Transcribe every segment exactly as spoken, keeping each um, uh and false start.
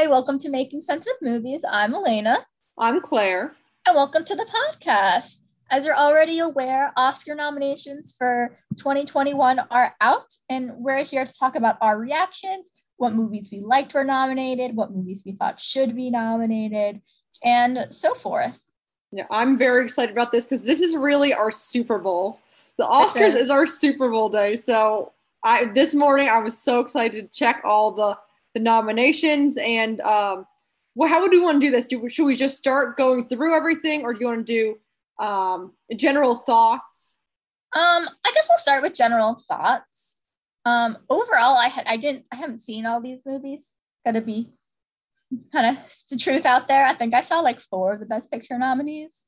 Hi, welcome to Making Sense with Movies. I'm Elena. I'm Claire. And welcome to the podcast. As you're already aware, Oscar nominations for twenty twenty-one are out, and we're here to talk about our reactions, what movies we liked were nominated, what movies we thought should be nominated, and so forth. Yeah, I'm very excited about this because this is really our Super Bowl. The Oscars is our Super Bowl day, so I this morning I was so excited to check all the, the nominations and um, well, how would we want to do this? Do, should we just start going through everything, or do you want to do um, general thoughts? Um, I guess we'll start with general thoughts. Um, overall, I had I didn't I haven't seen all these movies. Gotta be kind of the truth out there. I think I saw like four of the Best Picture nominees.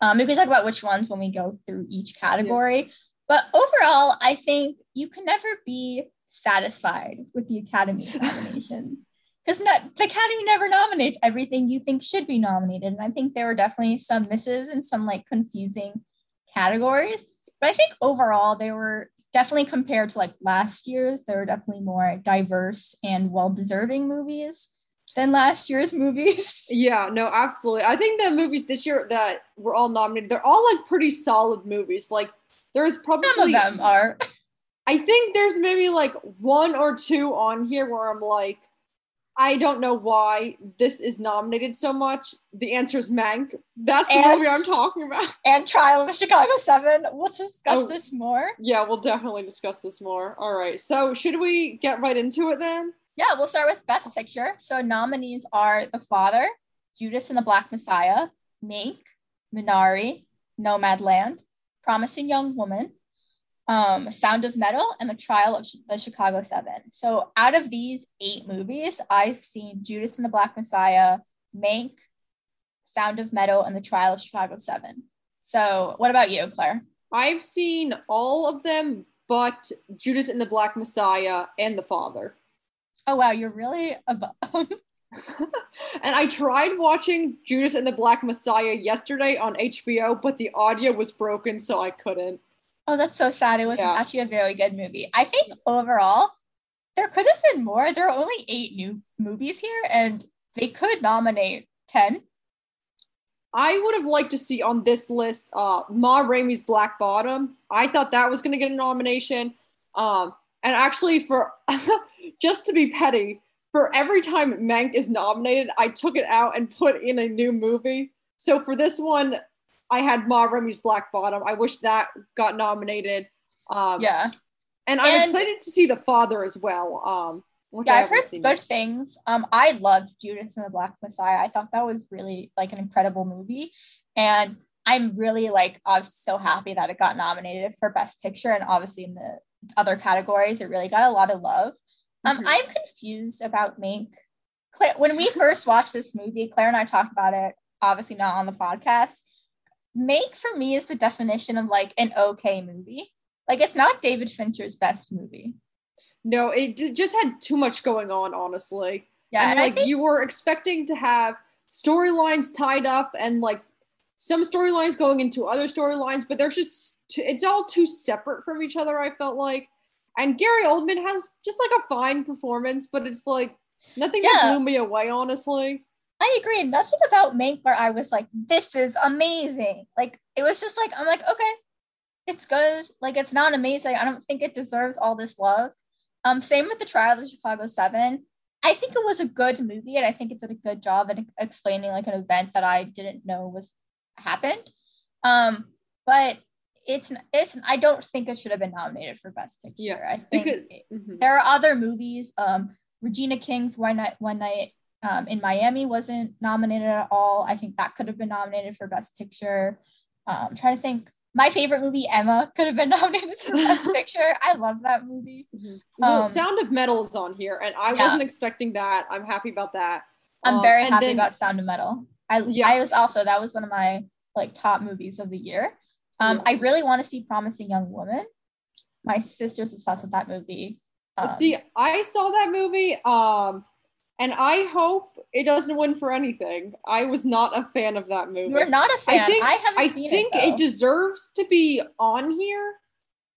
Um, we can talk about which ones when we go through each category. Yeah. But overall, I think you can never be satisfied with the Academy's nominations because the Academy never nominates everything you think should be nominated. And I think there were definitely some misses and some like confusing categories. But I think overall, they were definitely compared to like last year's, there were definitely more diverse and well-deserving movies than last year's movies. Yeah, no, absolutely. I think the movies this year that were all nominated, they're all like pretty solid movies. Like there's probably- Some of them are. I think there's maybe like one or two on here where I'm like, I don't know why this is nominated so much. The answer is Mank. That's the and, movie I'm talking about. And Trial of Chicago seven. We'll discuss oh, this more. Yeah, we'll definitely discuss this more. All right, so should we get right into it then? Yeah, we'll start with Best Picture. So nominees are The Father, Judas and the Black Messiah, Mank, Minari, Nomadland, Promising Young Woman, um, Sound of Metal, and The Trial of the Chicago Seven. So out of these eight movies, I've seen Judas and the Black Messiah, Mank, Sound of Metal, and The Trial of Chicago Seven. So what about you, Claire? I've seen all of them, but Judas and the Black Messiah and The Father. Oh, wow, you're really above. And I tried watching Judas and the Black Messiah yesterday on H B O, but the audio was broken, so I couldn't. Oh, that's so sad. It was yeah. actually a very good movie. I think overall, there could have been more. There are only eight new movies here, and they could nominate ten. I would have liked to see on this list uh, Ma Rainey's Black Bottom. I thought that was going to get a nomination. Um, and actually, for... Just to be petty, for every time Mank is nominated, I took it out and put in a new movie. So for this one, I had Ma Rainey's Black Bottom. I wish that got nominated. Um, yeah. And I'm and, excited to see The Father as well. Um, yeah, I've heard good yet. things. Um, I loved Judas and the Black Messiah. I thought that was really like an incredible movie. And I'm really like, I was so happy that it got nominated for Best Picture. And obviously in the other categories, it really got a lot of love. Um, mm-hmm. I'm confused about Mank. Claire, when we first watched this movie, Claire and I talked about it, obviously not on the podcast. Mank for me is the definition of like an okay movie. Like it's not David Fincher's best movie. No, it d- just had too much going on, honestly. Yeah, and, and like think- you were expecting to have storylines tied up and like some storylines going into other storylines, but there's just, t- it's all too separate from each other, I felt like. And Gary Oldman has just like a fine performance, but it's like nothing yeah. that blew me away, honestly. I agree. Nothing about Mank where I was like, this is amazing. Like, it was just like, I'm like, okay, it's good. Like, it's not amazing. I don't think it deserves all this love. Um, same with The Trial of Chicago seven. I think it was a good movie, and I think it did a good job at explaining like an event that I didn't know was happened. Um, but It's it's. I don't think it should have been nominated for Best Picture. Yeah, I think because, it, mm-hmm. there are other movies. Um, Regina King's One Night One Night um, in Miami wasn't nominated at all. I think that could have been nominated for Best Picture. Um, I'm trying to think. My favorite movie, Emma, could have been nominated for Best Picture. I love that movie. Mm-hmm. Well, um, Sound of Metal is on here, and I yeah. wasn't expecting that. I'm happy about that. I'm um, very happy then, about Sound of Metal. I yeah. I was also that was one of my like top movies of the year. Um, I really want to see Promising Young Woman. My sister's obsessed with that movie. Um, see, I saw that movie, um, and I hope it doesn't win for anything. I was not a fan of that movie. You're not a fan. I, think, I haven't I seen it, I think it deserves to be on here.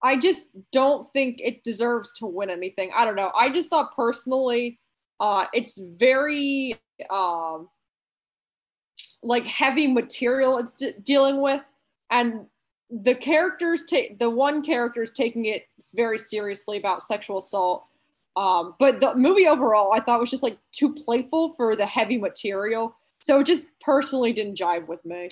I just don't think it deserves to win anything. I don't know. I just thought personally Uh, it's very um, like heavy material it's de- dealing with, and the characters take the one character is taking it very seriously about sexual assault. Um, but the movie overall, I thought was just like too playful for the heavy material, so it just personally didn't jive with me.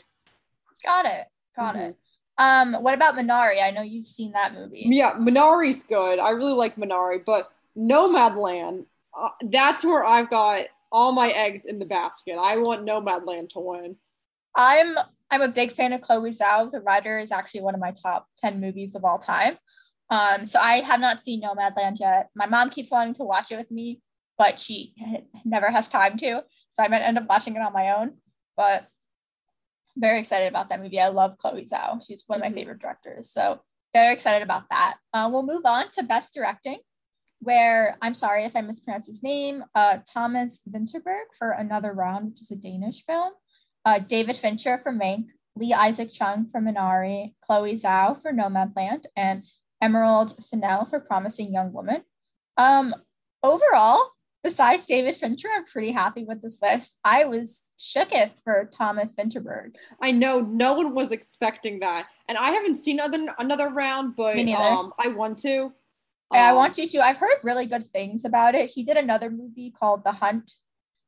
Got it. Got mm-hmm. it. Um, what about Minari? I know you've seen that movie. Yeah, Minari's good. I really like Minari, but Nomadland, uh, that's where I've got all my eggs in the basket. I want Nomadland to win. I'm I'm a big fan of Chloe Zhao. The Writer is actually one of my top ten movies of all time. Um, so I have not seen Nomadland yet. My mom keeps wanting to watch it with me, but she never has time to. So I might end up watching it on my own, but very excited about that movie. I love Chloe Zhao. She's one of my mm-hmm. favorite directors. So very excited about that. Uh, we'll move on to Best Directing, where I'm sorry if I mispronounce his name, uh, Thomas Vinterberg for Another Round, which is a Danish film. Uh, David Fincher for Mank, Lee Isaac Chung for Minari, Chloe Zhao for Nomadland, and Emerald Fennell for Promising Young Woman. Um, overall, besides David Fincher, I'm pretty happy with this list. I was shooketh for Thomas Vinterberg. I know, no one was expecting that. And I haven't seen other, Another Round, but um, I want to. Um, I want you to. I've heard really good things about it. He did another movie called The Hunt,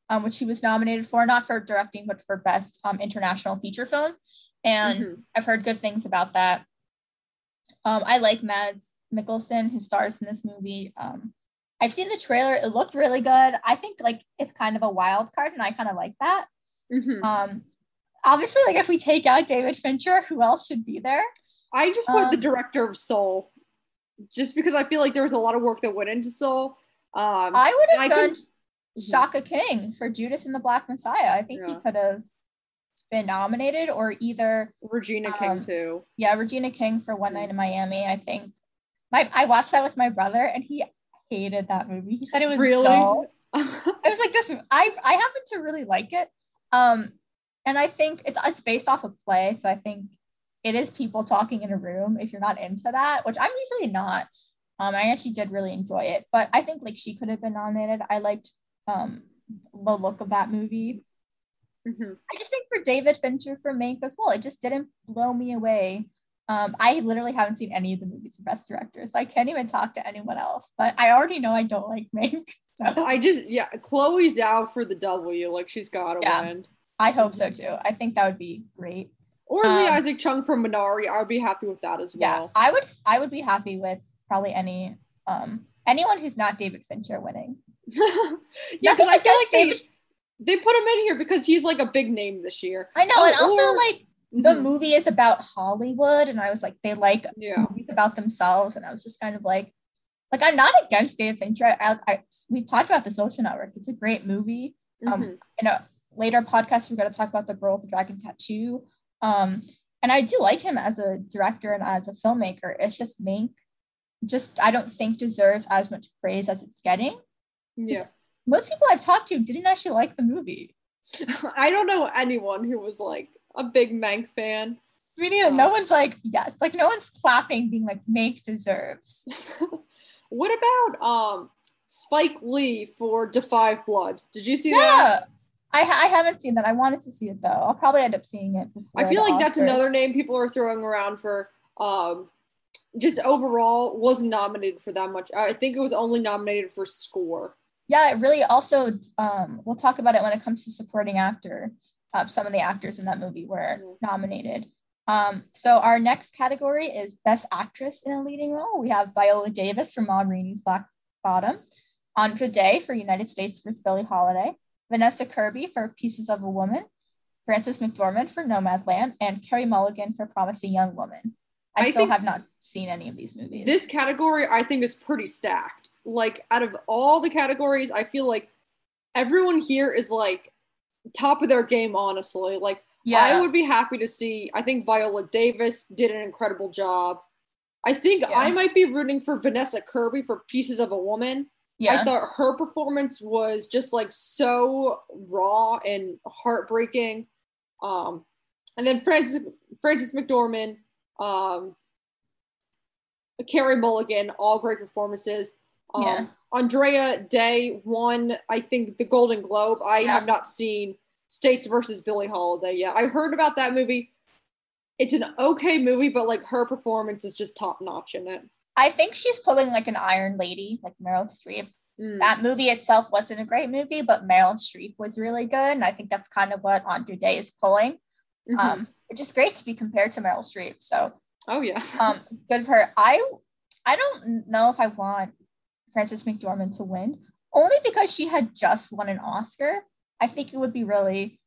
um, which he was nominated for, not for directing, but for Best um, International Feature Film. And mm-hmm. I've heard good things about that. Um, I like Mads Mikkelsen, who stars in this movie. Um, I've seen the trailer. It looked really good. I think like it's kind of a wild card, and I kind of like that. Mm-hmm. Um, obviously, like if we take out David Fincher, who else should be there? I just want um, the director of Soul, just because I feel like there was a lot of work that went into Soul. Um, I would have done can... Shaka mm-hmm. King for Judas and the Black Messiah. I think yeah. he could have been nominated, or either Regina um, King too. Yeah, Regina King for One Night in Miami. I think my I watched that with my brother, and he hated that movie. He said it was really dull. I was like, this. I I happen to really like it, um, and I think it's it's based off a play, so I think it is people talking in a room. If you're not into that, which I'm usually not, um, I actually did really enjoy it. But I think like she could have been nominated. I liked um the look of that movie. Mm-hmm. I just think for David Fincher for Mank as well, it just didn't blow me away. Um, I literally haven't seen any of the movies for Best Director, so I can't even talk to anyone else. But I already know I don't like Mank. So. I just yeah, Chloe Zhao for the W. Like she's got to yeah, win. I hope so too. I think that would be great. Or um, Lee Isaac Chung for Minari. I would be happy with that as well. Yeah, I would. I would be happy with probably any um, anyone who's not David Fincher winning. Yeah, because I feel like David. They- They put him in here because he's like a big name this year. I know, oh, and also or, like the mm-hmm. movie is about Hollywood, and I was like, they like yeah. movies about themselves, and I was just kind of like, like I'm not against David Fincher. I, I, we talked about The Social Network; it's a great movie. Mm-hmm. Um, in a later podcast, we're going to talk about The Girl with the Dragon Tattoo. Um, and I do like him as a director and as a filmmaker. It's just Mank, just I don't think deserves as much praise as it's getting. Yeah. Most people I've talked to didn't actually like the movie. I don't know anyone who was like a big Mank fan. We need um, no one's like, yes, like no one's clapping being like Mank deserves. What about um, Spike Lee for Defy Bloods? Did you see yeah. that? I, I haven't seen that. I wanted to see it though. I'll probably end up seeing it before I feel like Oscars. That's another name people are throwing around for um, just overall wasn't nominated for that much. I think it was only nominated for score. Yeah, it really also, um, we'll talk about it when it comes to supporting actor. Uh, some of the actors in that movie were mm-hmm. nominated. Um, so our next category is Best Actress in a Leading Role. We have Viola Davis for Ma Rainey's Black Bottom, Andra Day for United States versus. Billie Holiday, Vanessa Kirby for Pieces of a Woman, Frances McDormand for Nomadland, and Carey Mulligan for Promising Young Woman. I, I still have not seen any of these movies. This category, I think, is pretty stacked. Like, out of all the categories, I feel like everyone here is, like, top of their game, honestly. Like, yeah. I would be happy to see, I think Viola Davis did an incredible job. I think yeah. I might be rooting for Vanessa Kirby for Pieces of a Woman. Yeah. I thought her performance was just, like, so raw and heartbreaking. Um, and then Frances, Frances McDormand, um, Carey Mulligan, all great performances. Um, yeah. Andra Day won, I think, the Golden Globe. I yeah. have not seen States versus Billie Holiday yet. I heard about that movie. It's an okay movie, but like her performance is just top notch in it. I think she's pulling like an Iron Lady, like Meryl Streep. Mm. That movie itself wasn't a great movie, but Meryl Streep was really good. And I think that's kind of what Andra Day is pulling. Mm-hmm. Um, which is great to be compared to Meryl Streep. So, oh yeah. um, good for her. I, I don't know if I want Frances McDormand to win, only because she had just won an Oscar. I think it would be really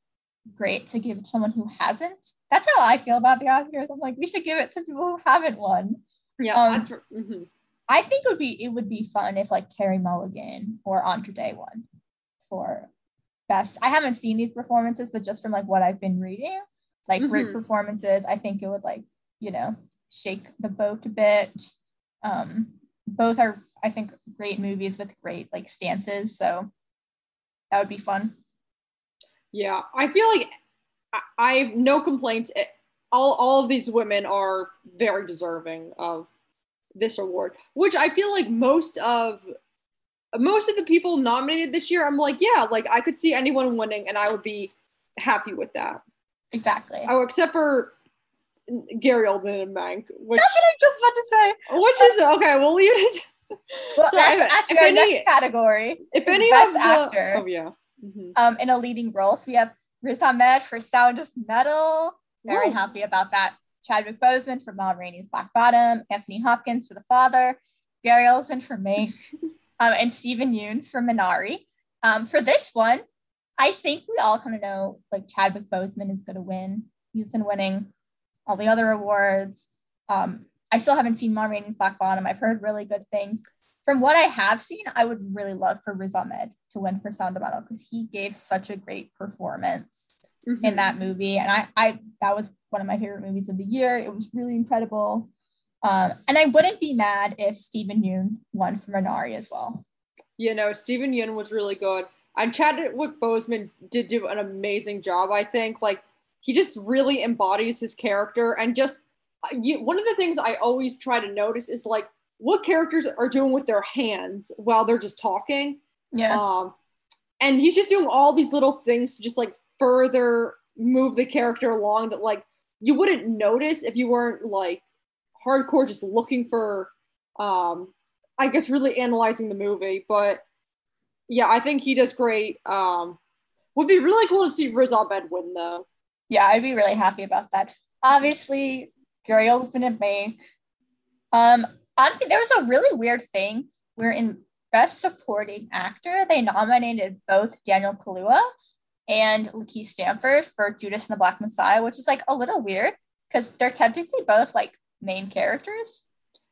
great to give it to someone who hasn't. That's how I feel about the Oscars. I'm like, we should give it to people who haven't won. Yeah. Um, for, mm-hmm. I think it would be it would be fun if like Carey Mulligan or Andra Day won for best. I haven't seen these performances, but just from like what I've been reading, like mm-hmm. great performances. I think it would like, you know, shake the boat a bit. Um, both are, I think, great movies with great like stances. So that would be fun. Yeah, I feel like I, I have no complaints. It, all all of these women are very deserving of this award, which I feel like most of most of the people nominated this year, I'm like, yeah, like I could see anyone winning and I would be happy with that. Exactly. Oh, except for Gary Oldman and Mank, which that's what I'm just about to say. Which is okay, we'll leave it. Well, so that's, if, that's if our any, next category. If any best of the, actor, oh yeah, mm-hmm. um, in a leading role, so we have Riz Ahmed for Sound of Metal. Very Ooh. Happy about that. Chadwick Boseman for Ma Rainey's Black Bottom, Anthony Hopkins for The Father, Gary Oldman for Mank, um, and Steven Yeun for Minari. Um, for this one, I think we all kind of know like Chadwick Boseman is going to win. He's been winning all the other awards. Um, I still haven't seen Ma Rainey's Black Bottom. I've heard really good things. From what I have seen, I would really love for Riz Ahmed to win for Sound of Metal because he gave such a great performance mm-hmm. in that movie. And I, I that was one of my favorite movies of the year. It was really incredible. Um, and I wouldn't be mad if Steven Yeun won for Minari as well. You know, Steven Yeun was really good. And Chadwick Boseman did do an amazing job, I think. Like, he just really embodies his character. And just, you, one of the things I always try to notice is, like, what characters are doing with their hands while they're just talking. Yeah. Um, and he's just doing all these little things to just, like, further move the character along that, like, you wouldn't notice if you weren't, like, hardcore just looking for, um, I guess, really analyzing the movie. But... yeah, I think he does great. Um, would be really cool to see Riz Ahmed win, though. Yeah, I'd be really happy about that. Obviously, Gary Oldman and May. Um, honestly, there was a really weird thing where in Best Supporting Actor, they nominated both Daniel Kaluuya and Lakeith Stanfield for Judas and the Black Messiah, which is, like, a little weird because they're technically both, like, main characters.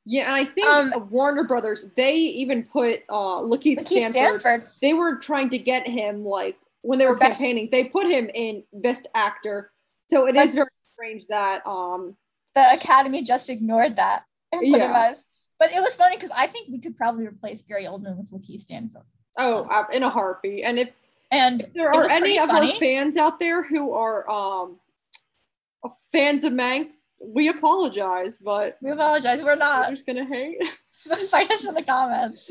Yeah, and I think um, Warner Brothers, they even put uh, Lakeith Stanfield, Stanford. They were trying to get him, like, when they were best. campaigning, they put him in Best Actor. So it but is very strange that... Um, the Academy just ignored that. And put yeah. him as, but it was funny because I think we could probably replace Gary Oldman with Lakeith Stanfield. Oh, um, in a heartbeat. And if, and if there are any of funny. our fans out there who are um, fans of Mank, we apologize, but... We apologize, we're not. We're just gonna hate. Fight us in the comments.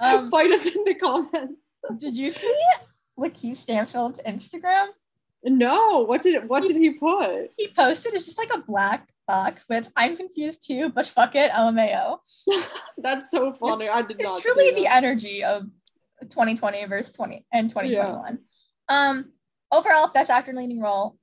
Um, Fight us in the comments. Did you see Lakeith Stanfield's Instagram? No, what did what he, did he put? He posted, it's just like a black box with, I'm confused too, but fuck it, L M A O. That's so funny, it's, I did not It's truly the energy of twenty twenty versus twenty and twenty twenty-one. Yeah. Um, overall, Best Actor in Leading Role,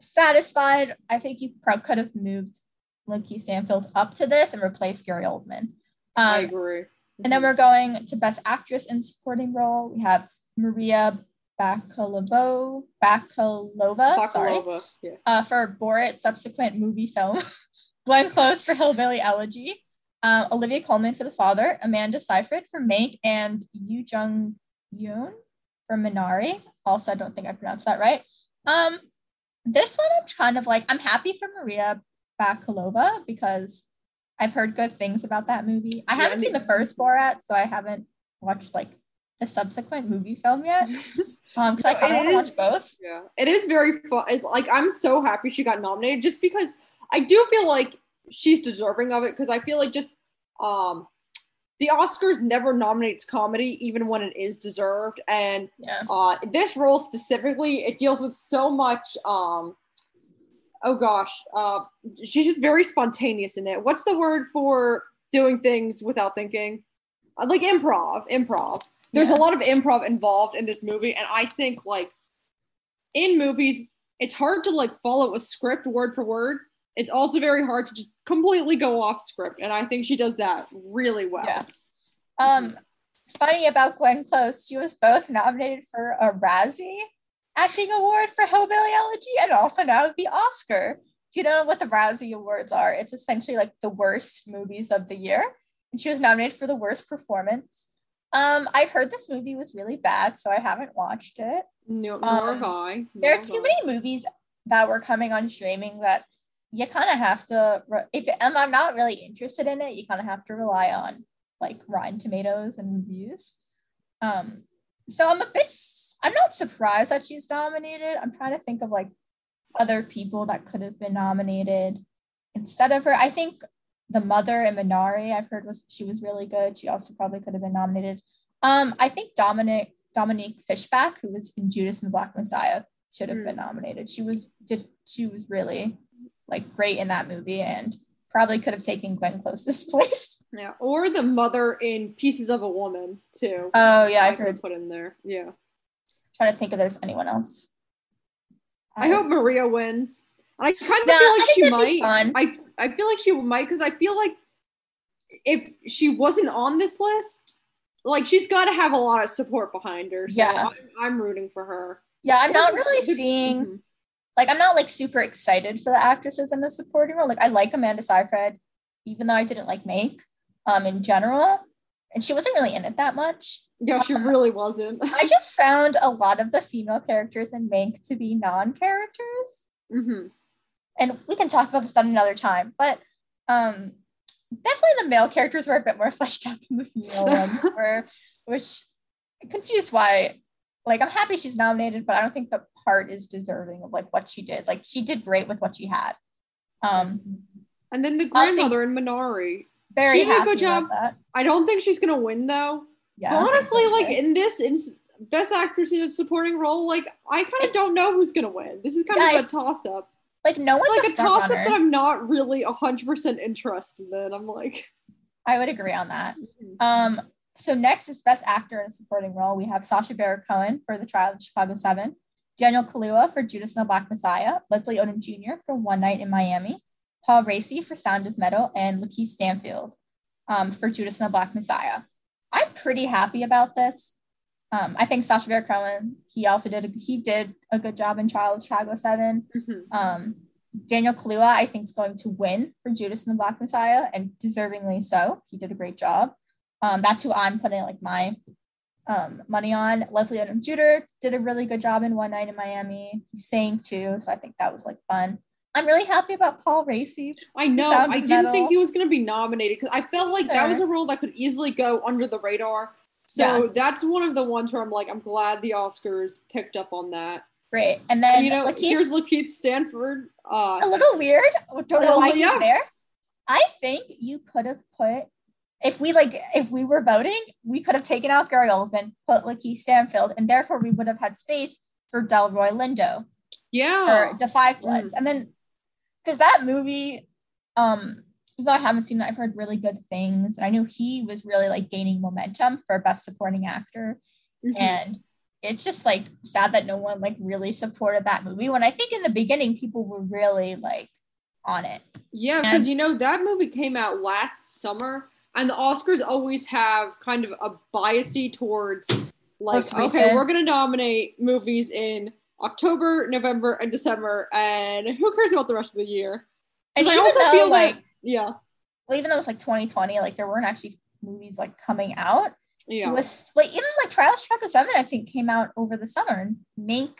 satisfied. I think you probably could have moved Lakeith Stanfield up to this and replaced Gary Oldman. Um, I agree. Mm-hmm. And then we're going to Best Actress in Supporting Role. We have Maria Bakalova, Bakalova, sorry, yeah. uh, for Borat Subsequent MovieFilm, Glenn Close for Hillbilly Elegy, uh, Olivia Colman for The Father, Amanda Seyfried for Mank, and Yoo Jung Yoon for Minari. Also, I don't think I pronounced that right. Um, This one, I'm kind of like, I'm happy for Maria Bakalova because I've heard good things about that movie. I yeah, haven't seen the first Borat, so I haven't watched, like, the subsequent movie film yet. Um, because no, I kind of want to watch both. Yeah, it is very fun. It's, like, I'm so happy she got nominated just because I do feel like she's deserving of it because I feel like just um the Oscars never nominates comedy, even when it is deserved. And yeah. uh, this role specifically, it deals with so much, um, oh gosh, uh, she's just very spontaneous in it. What's the word for doing things without thinking? Uh, like improv, improv. There's yeah. a lot of improv involved in this movie. And I think like in movies, it's hard to like follow a script word for word. It's also very hard to just completely go off script. And I think she does that really well. Yeah. Um, funny about Glenn Close, she was both nominated for a Razzie Acting Award for Hillbilly Elegy and also now the Oscar. If you don't know what the Razzie Awards are, it's essentially like the worst movies of the year. And she was nominated for the worst performance. Um, I've heard this movie was really bad, so I haven't watched it. No, nor have I. There are too many movies that were coming on streaming that you kind of have to, if I'm not really interested in it, you kind of have to rely on like Rotten Tomatoes and reviews. Um, so I'm a bit, I'm not surprised that she's nominated. I'm trying to think of like other people that could have been nominated instead of her. I think the mother in Minari, I've heard was, she was really good. She also probably could have been nominated. Um, I think Dominic, Dominique Fishback, who was in Judas and the Black Messiah, should have mm. been nominated. She was, did, she was really like great in that movie and probably could have taken Glenn Close's place. Yeah, or the mother in Pieces of a Woman too. Oh yeah, I I've heard put in there. Yeah, I'm trying to think if there's anyone else. I, I hope Maria wins. I kind of no, feel like she might. I I feel like she might because I feel like if she wasn't on this list, like she's got to have a lot of support behind her. So yeah, I'm, I'm rooting for her. Yeah, I'm not really seeing. Mm-hmm. Like, I'm not, like, super excited for the actresses in the supporting role. Like, I like Amanda Seyfried, even though I didn't like Mank um, in general. And she wasn't really in it that much. Yeah, she um, really wasn't. I just found a lot of the female characters in Mank to be non-characters. Mm-hmm. And we can talk about this on another time. But um, definitely the male characters were a bit more fleshed out than the female ones were, which I'm confused why. Like, I'm happy she's nominated, but I don't think the part is deserving of, like, what she did. Like, she did great with what she had. Um, and then the grandmother in Minari. Very she did a good job. That. I don't think she's going to win, though. Yeah. But honestly, so, like, in this in Best Actress in a Supporting Role, like, I kind of don't know who's going to win. This is kind yeah, of a I, toss-up. Like, no one's like, a toss-up that I'm not really one hundred percent interested in. I'm like... I would agree on that. Um... So next is Best Actor in a Supporting Role. We have Sacha Baron Cohen for The Trial of Chicago seven, Daniel Kaluuya for Judas and the Black Messiah, Leslie Odom Junior for One Night in Miami, Paul Raci for Sound of Metal, and Lakeith Stanfield um, for Judas and the Black Messiah. I'm pretty happy about this. Um, I think Sacha Baron Cohen, he also did a, he did a good job in Trial of Chicago seven. Mm-hmm. Um, Daniel Kaluuya, I think, is going to win for Judas and the Black Messiah, and deservingly so. He did a great job. Um, that's who I'm putting like my um, money on. Leslie Odom Junior did a really good job in One Night in Miami. He sang too, so I think that was like fun. I'm really happy about Paul Raci. I know. I didn't metal. think he was going to be nominated because I felt like sure. that was a role that could easily go under the radar. So yeah. that's one of the ones where I'm like, I'm glad the Oscars picked up on that. Great. And then and, you know, Lakeith, here's Lakeith Stanfield. Uh, a little weird. Don't know why he's there. I think you could have put. If we like, if we were voting, we could have taken out Gary Oldman, put Lakeith Stanfield, and therefore we would have had space for Delroy Lindo, yeah, or Da Five Bloods, mm. and then because that movie, um, even though I haven't seen it, I've heard really good things, and I knew he was really like gaining momentum for Best Supporting Actor, mm-hmm. and it's just like sad that no one like really supported that movie. When I think in the beginning, people were really like on it, yeah, because you know that movie came out last summer. And the Oscars always have kind of a bias-y towards, like, okay, we're going to nominate movies in October, November, and December, and who cares about the rest of the year? And I also though, feel like, like, yeah. Well, even though it was, like, twenty twenty, like, there weren't actually movies, like, coming out. Yeah. It was, like, even, like, Trial of Chicago seven, I think, came out over the summer, and Mank,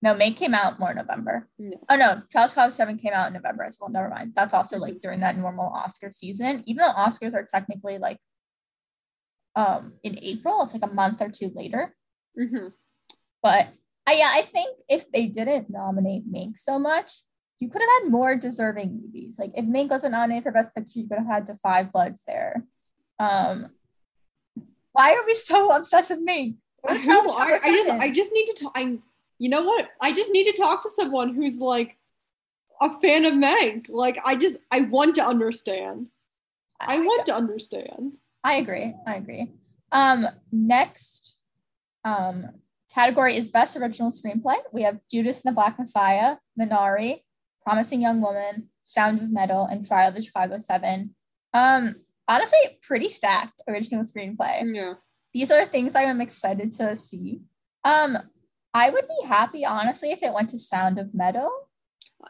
no, Mank came out more in November. No. Oh, no, Trial of Chicago seven came out in November as well. Never mind. That's also, like, during that normal Oscar season. Even though Oscars are technically, like, um, in April, it's, like, a month or two later. Mm-hmm. But, I, yeah, I think if they didn't nominate Mank so much, you could have had more deserving movies. Like, if Mank wasn't nominated for Best Picture, you could have had Da Five Bloods there. Um, Why are we so obsessed with me? What trouble are, I just, I just need to talk. I, you know what? I just need to talk to someone who's like a fan of Mank. Like, I just, I want to understand. I, I want to understand. I agree. I agree. Um, next um, category is Best Original Screenplay. We have Judas and the Black Messiah, Minari, Promising Young Woman, Sound of Metal, and Trial of the Chicago Seven. Um, honestly, pretty stacked original screenplay. Yeah. These are things I am excited to see. Um, I would be happy, honestly, if it went to Sound of Metal.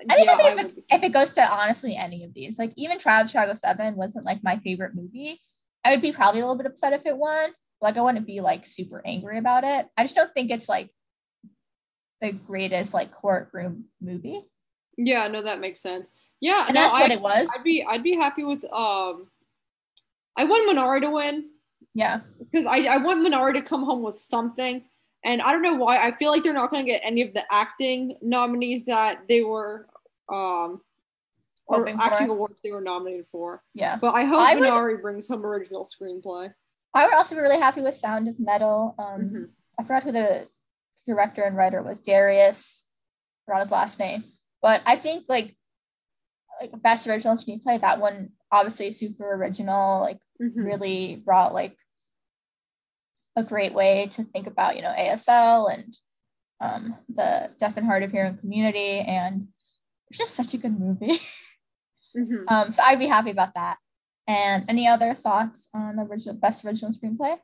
I'd be yeah, happy if, I it, if it goes to, honestly, any of these. Like, even Trial of Chicago seven wasn't, like, my favorite movie. I would be probably a little bit upset if it won. Like, I wouldn't be, like, super angry about it. I just don't think it's, like, the greatest, like, courtroom movie. Yeah, no, that makes sense. Yeah, and no, that's what I'd, it was. I'd be, I'd be happy with, um, I want Minari to win. Yeah. Because I, I want Minari to come home with something. And I don't know why. I feel like they're not going to get any of the acting nominees that they were, um, or Hoping acting awards they were nominated for. Yeah. But I hope I Minari would, brings home original screenplay. I would also be really happy with Sound of Metal. Um, mm-hmm. I forgot who the director and writer was. Darius. I forgot his last name. But I think, like, like Best Original Screenplay, that one, obviously super original, like, mm-hmm. really brought, like, a great way to think about, you know, A S L and um, the deaf and hard of hearing community, and it's just such a good movie. Mm-hmm. um, so I'd be happy about that. And any other thoughts on the original Best Original Screenplay?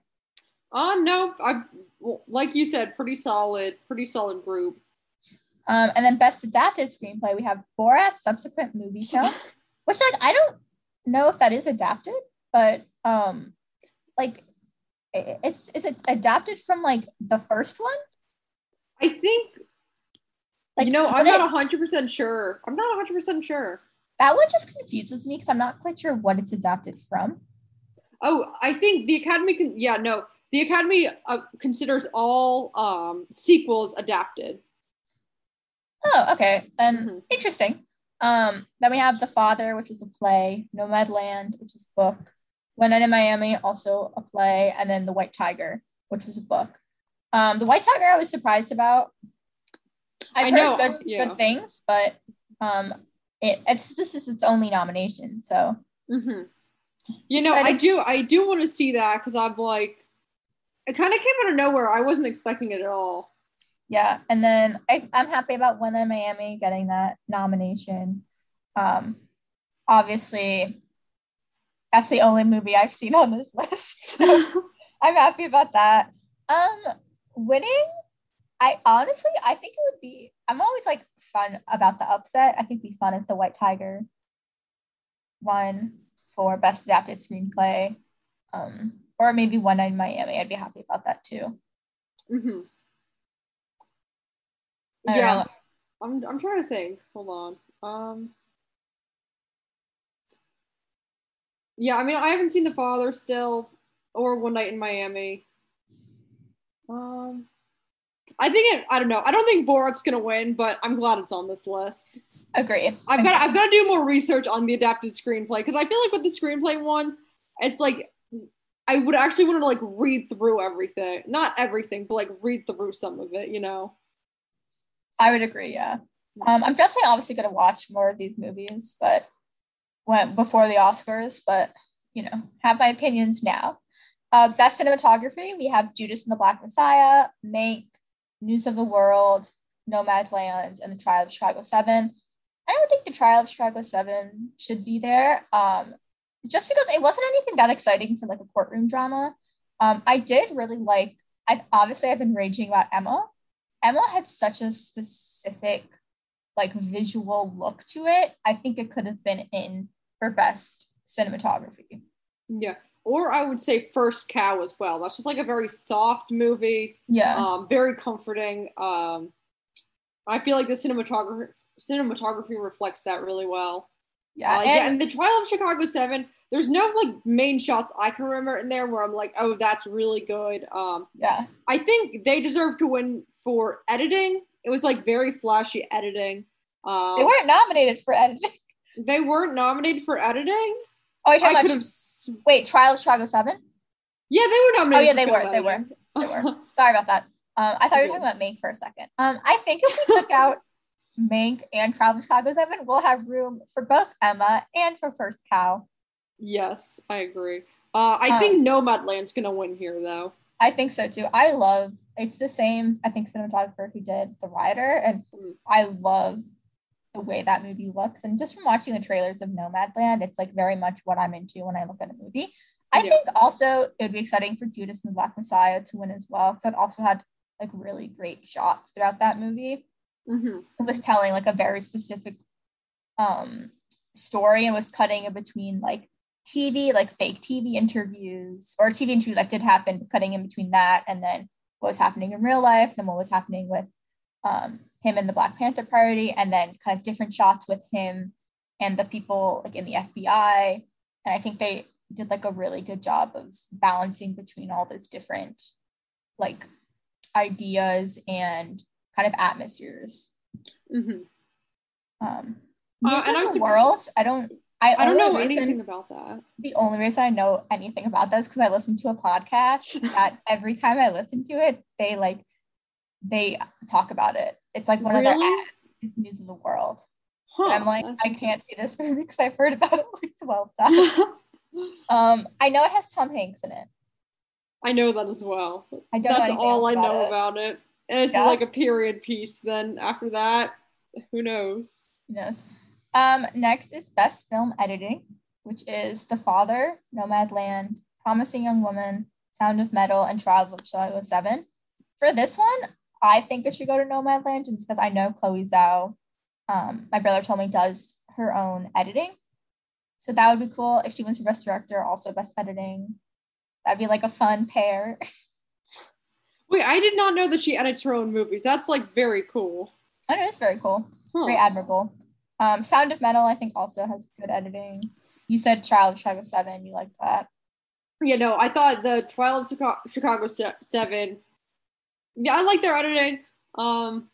Um, no, I well, like you said, pretty solid, pretty solid group. Um, and then Best Adapted Screenplay, we have Borat Subsequent MovieFilm, which, like, I don't know if that is adapted, but um, like. It's is it adapted from, like, the first one? I think, like, you know, I'm not one hundred percent sure. I'm not one hundred percent sure. That one just confuses me because I'm not quite sure what it's adapted from. Oh, I think the Academy, con- yeah, no. The Academy uh, considers all um, sequels adapted. Oh, okay. And mm-hmm. Interesting. Um, then we have The Father, which is a play. Nomadland, which is a book. One Night in Miami, also a play, and then The White Tiger, which was a book. Um, The White Tiger, I was surprised about. I've I know, heard good, yeah. good things, but um, it, it's this is its only nomination, so. Mm-hmm. You know, Excited. I do I do want to see that because I'm like, it kind of came out of nowhere. I wasn't expecting it at all. Yeah, and then I, I'm happy about One Night in Miami getting that nomination. Um, obviously. That's the only movie I've seen on this list. So I'm happy about that. Um, winning, I honestly, I think it would be, I'm always, like, fun about the upset. I think it'd be fun if The White Tiger won for Best Adapted Screenplay. Um, or maybe One Night in Miami. I'd be happy about that too. Mm-hmm. Yeah. I'm, I'm trying to think. Hold on. Um. Yeah, I mean, I haven't seen The Father still, or One Night in Miami. Um, I think it. I don't know. I don't think Borat's gonna win, but I'm glad it's on this list. Agreed. I've okay. got. I've got to do more research on the adapted screenplay because I feel like with the screenplay ones, it's like I would actually want to, like, read through everything. Not everything, but, like, read through some of it. You know. I would agree. Yeah. Um, I'm definitely obviously gonna watch more of these movies, but. Went before the Oscars, but, you know, have my opinions now. Uh, Best Cinematography, we have Judas and the Black Messiah, Mank, News of the World, Nomadland, and The Trial of Chicago seven. I don't think The Trial of Chicago seven should be there, um, just because it wasn't anything that exciting for, like, a courtroom drama. Um, I did really like, I've, obviously I've been raging about Emma. Emma had such a specific, like, visual look to it. I think it could have been in for Best Cinematography. Yeah, or I would say First Cow as well. That's just, like, a very soft movie. Yeah. Um, very comforting. Um, I feel like the cinematography cinematography reflects that really well. Yeah. Uh, and, yeah, and The Trial of Chicago seven, there's no, like, main shots I can remember in there where I'm like, oh, that's really good. Um, yeah. I think they deserve to win for editing. It was, like, very flashy editing. Um, they weren't nominated for editing. They weren't nominated for editing? Oh, I could have. Wait, Trial of Chicago seven? Yeah, they were nominated. Oh yeah, they were, they were. They were. Sorry about that. Um, I thought you were talking about Mank for a second. Um, I think if we took out Mank and Travel Chicago seven, we'll have room for both Emma and for First Cow. Yes, I agree. Uh, I um, think Nomadland's gonna win here though. I think so too. I love, it's the same, I think, cinematographer who did The Rider, and mm. I love the way that movie looks. And just from watching the trailers of Nomadland, it's like very much what I'm into when I look at a movie. I yeah. think also it would be exciting for Judas and the Black Messiah to win as well, because it also had like really great shots throughout that movie. Mm-hmm. It was telling like a very specific um, story, and was cutting in between like T V, like fake T V interviews, or T V interview that did happen, cutting in between that and then what was happening in real life, then what was happening with um, him and the Black Panther Party, and then kind of different shots with him and the people like in the F B I. And I think they did like a really good job of balancing between all those different like ideas and kind of atmospheres. Mm-hmm. Um, this uh, is the super- world. I don't. I, I don't know reason, anything about that. The only reason I know anything about that is because I listen to a podcast that every time I listen to it, they like they talk about it. It's like one really? of their ads. It's News of the World. Huh, and I'm like, I can't see this movie because I've heard about it like twelve times. um, I know it has Tom Hanks in it. I know that as well. I don't. That's know all I know about it. And it's yeah. like a period piece. Then after that, who knows? Who knows? Um, next is Best Film Editing, which is The Father, Nomadland, Promising Young Woman, Sound of Metal, and Trial of Chicago seven. For this one, I think it should go to Nomadland, just because I know Chloe Zhao, um, my brother told me, does her own editing. So that would be cool if she wins for Best Director, also Best Editing. That'd be like a fun pair. Wait, I did not know that she edits her own movies. That's like very cool. I know, it's very cool. Huh. Very admirable. Um, Sound of Metal, I think, also has good editing. You said Trial of Chicago seven. You like that? Yeah, no, I thought the Trial of Chicago, Chicago seven. Yeah, I like their editing. Um,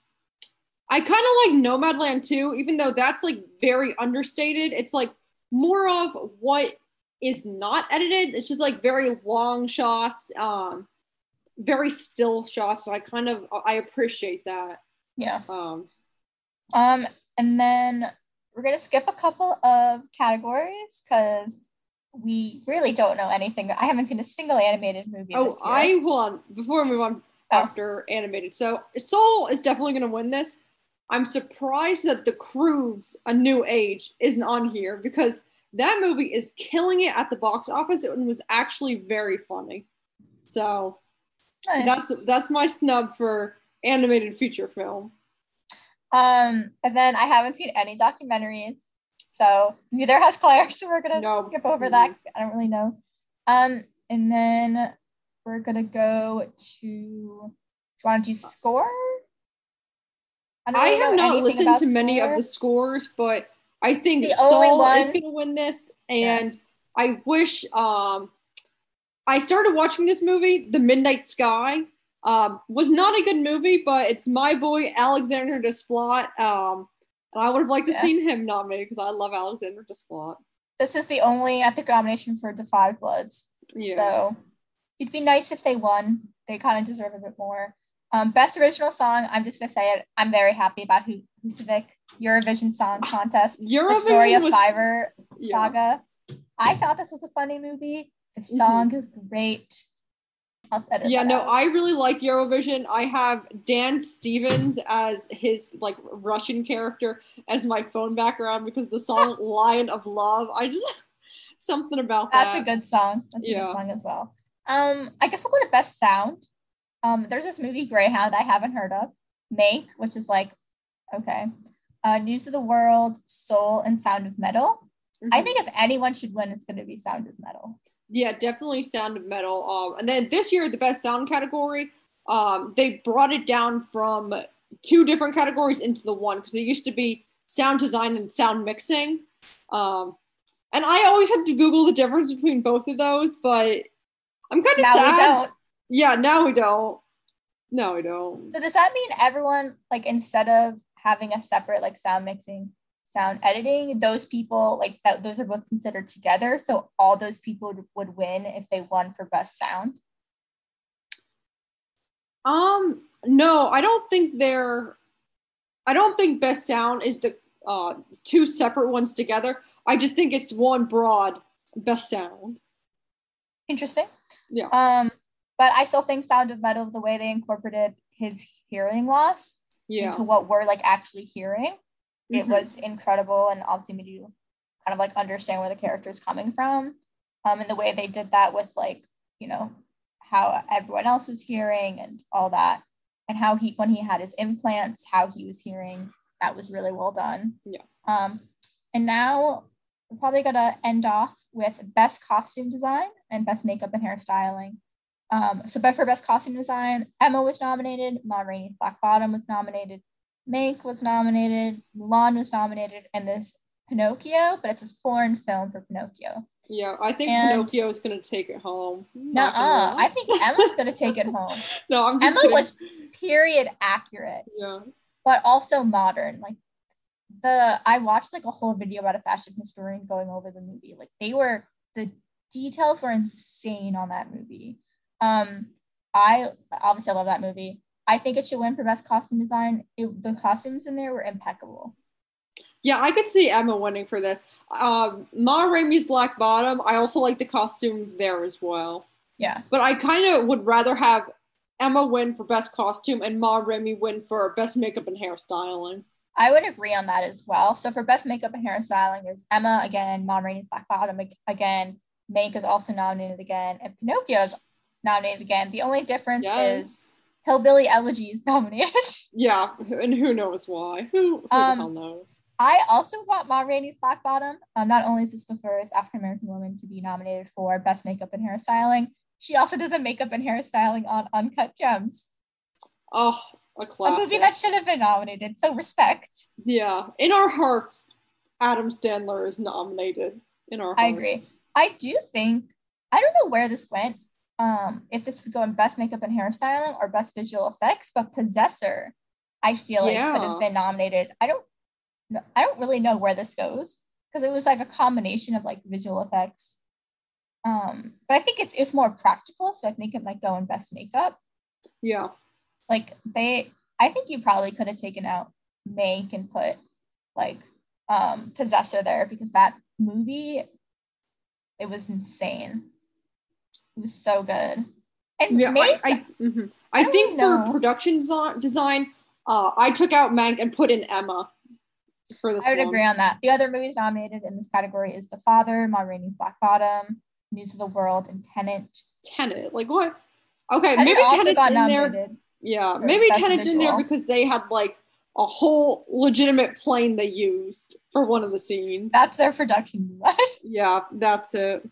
I kind of like Nomadland too, even though that's like very understated. It's like more of what is not edited. It's just like very long shots, um, very still shots. So I kind of I appreciate that. Yeah. Um. Um. And then we're going to skip a couple of categories because we really don't know anything. I haven't seen a single animated movie oh, this year. I will, on, before we move on oh. after animated. So Soul is definitely going to win this. I'm surprised that The Croods, A New Age, isn't on here because that movie is killing it at the box office and was actually very funny. So nice. that's that's my snub for animated feature film. Um, and then I haven't seen any documentaries, so neither has Claire, so we're gonna no. skip over that. I don't really know. Um, and then we're gonna go to, do you want to do score? I, don't I really have not listened to score. many of the scores, but I think the Soul is gonna win this, and yeah. I wish, um, I started watching this movie, The Midnight Sky. Um, was not a good movie, but it's my boy Alexander Desplat, um, and I would have liked to yeah. seen him nominated because I love Alexander Desplat. This is the only, I think, nomination for The Five Bloods. Yeah. So it'd be nice if they won. They kind of deserve a bit more. Um, Best Original Song. I'm just gonna say it. I'm very happy about who Husavik Eurovision Song Contest. Eurovision the story of was, Fiverr yeah. saga. I thought this was a funny movie. The song mm-hmm. is great. Yeah, no, out. I really like Eurovision. I have Dan Stevens as his like Russian character as my phone background because the song Lion of Love, I just something about That's that. That's a good song. That's yeah. a good song as well. Um, I guess we'll go to Best Sound. Um, there's this movie Greyhound I haven't heard of, Mank, which is like okay, uh, News of the World, Soul, and Sound of Metal. Mm-hmm. I think if anyone should win, it's going to be Sound of Metal. Yeah, definitely Sound of Metal. Um, and then this year, the Best Sound category, um, they brought it down from two different categories into the one because it used to be sound design and sound mixing. Um, and I always had to Google the difference between both of those, but I'm kind of sad. Now we don't. Yeah, now we don't. Now we don't. So does that mean everyone, like, instead of having a separate, like, sound mixing, sound editing, those people, like that, those are both considered together. So all those people would, would win if they won for best sound. Um, no, I don't think they're, I don't think best sound is the uh, two separate ones together. I just think it's one broad best sound. Interesting. Yeah. Um, but I still think Sound of Metal, the way they incorporated his hearing loss yeah. into what we're like actually hearing, mm-hmm. it was incredible, and obviously made you kind of like understand where the character is coming from. Um, and the way they did that with like, you know, how everyone else was hearing and all that, and how he, when he had his implants, how he was hearing, that was really well done. Yeah. Um, and now we're probably gonna end off with best costume design and best makeup and hairstyling. Um, so but for best costume design, Emma was nominated, Ma Rainey's Black Bottom was nominated, Mank was nominated, Mulan was nominated, and this Pinocchio, but it's a foreign film for Pinocchio. Yeah, I think and Pinocchio is going to take it home. Nuh-uh. I think Emma's going to take it home. No, I'm just Emma kidding. Was period accurate. Yeah. But also modern. Like the I watched like a whole video about a fashion historian going over the movie. Like they were the details were insane on that movie. Um, I obviously I love that movie. I think it should win for best costume design. It, the costumes in there were impeccable. Yeah, I could see Emma winning for this. Um, Ma Rainey's Black Bottom, I also like the costumes there as well. Yeah. But I kind of would rather have Emma win for best costume and Ma Rainey win for best makeup and hairstyling. I would agree on that as well. So for best makeup and hairstyling, there's Emma again, Ma Rainey's Black Bottom again, Mank is also nominated again, and Pinocchio is nominated again. The only difference yes. is Hillbilly Elegy is nominated. Yeah, and who knows why? Who, who um, the hell knows? I also want Ma Rainey's Black Bottom. Um, not only is this the first African-American woman to be nominated for best makeup and hairstyling, she also did the makeup and hairstyling on Uncut Gems. Oh, a classic. A movie that should have been nominated, so respect. Yeah, in our hearts, Adam Sandler is nominated in our hearts. I agree. I do think, I don't know where this went, um, if this would go in best makeup and hairstyling or best visual effects, but Possessor, I feel like yeah. could have been nominated. I don't I don't really know where this goes because it was like a combination of like visual effects. Um, but I think it's it's more practical. So I think it might go in best makeup. Yeah. Like they, I think you probably could have taken out Mank and put like um, Possessor there because that movie, it was insane. It was so good. And yeah, Mank, I, I, mm-hmm. I, I think for production design, uh, I took out Mank and put in Emma. For this I would one. Agree on that. The other movies nominated in this category is The Father, Ma Rainey's Black Bottom, News of the World, and Tenet. Tenet, like what? Okay, Tenet maybe also Tenet's got in nominated there. Yeah, maybe Tenet's visual. In there because they had like a whole legitimate plane they used for one of the scenes. That's their production. Yeah, that's it.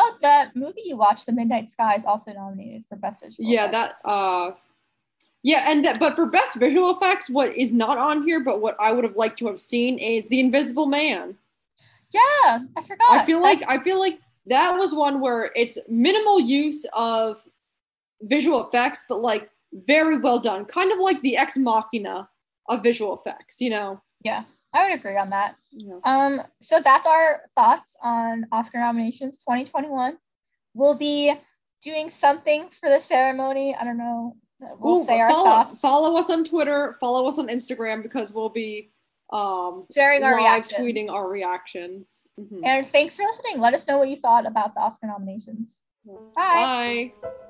Oh, the movie you watched, The Midnight Sky, is also nominated for best visual. Yeah, effects. that. Uh, Yeah, and that, but for best visual effects, what is not on here, but what I would have liked to have seen is The Invisible Man. Yeah, I forgot. I feel like I feel like that was one where it's minimal use of visual effects, but like very well done, kind of like the Ex Machina of visual effects, you know? Yeah, I would agree on that. Yeah. Um, so that's our thoughts on Oscar nominations twenty twenty-one. We'll be doing something for the ceremony. I don't know. We'll Ooh, say our follow, thoughts. Follow us on Twitter, follow us on Instagram, because we'll be um, sharing our reactions, tweeting our reactions. Mm-hmm. And thanks for listening. Let us know what you thought about the Oscar nominations. Bye. Bye.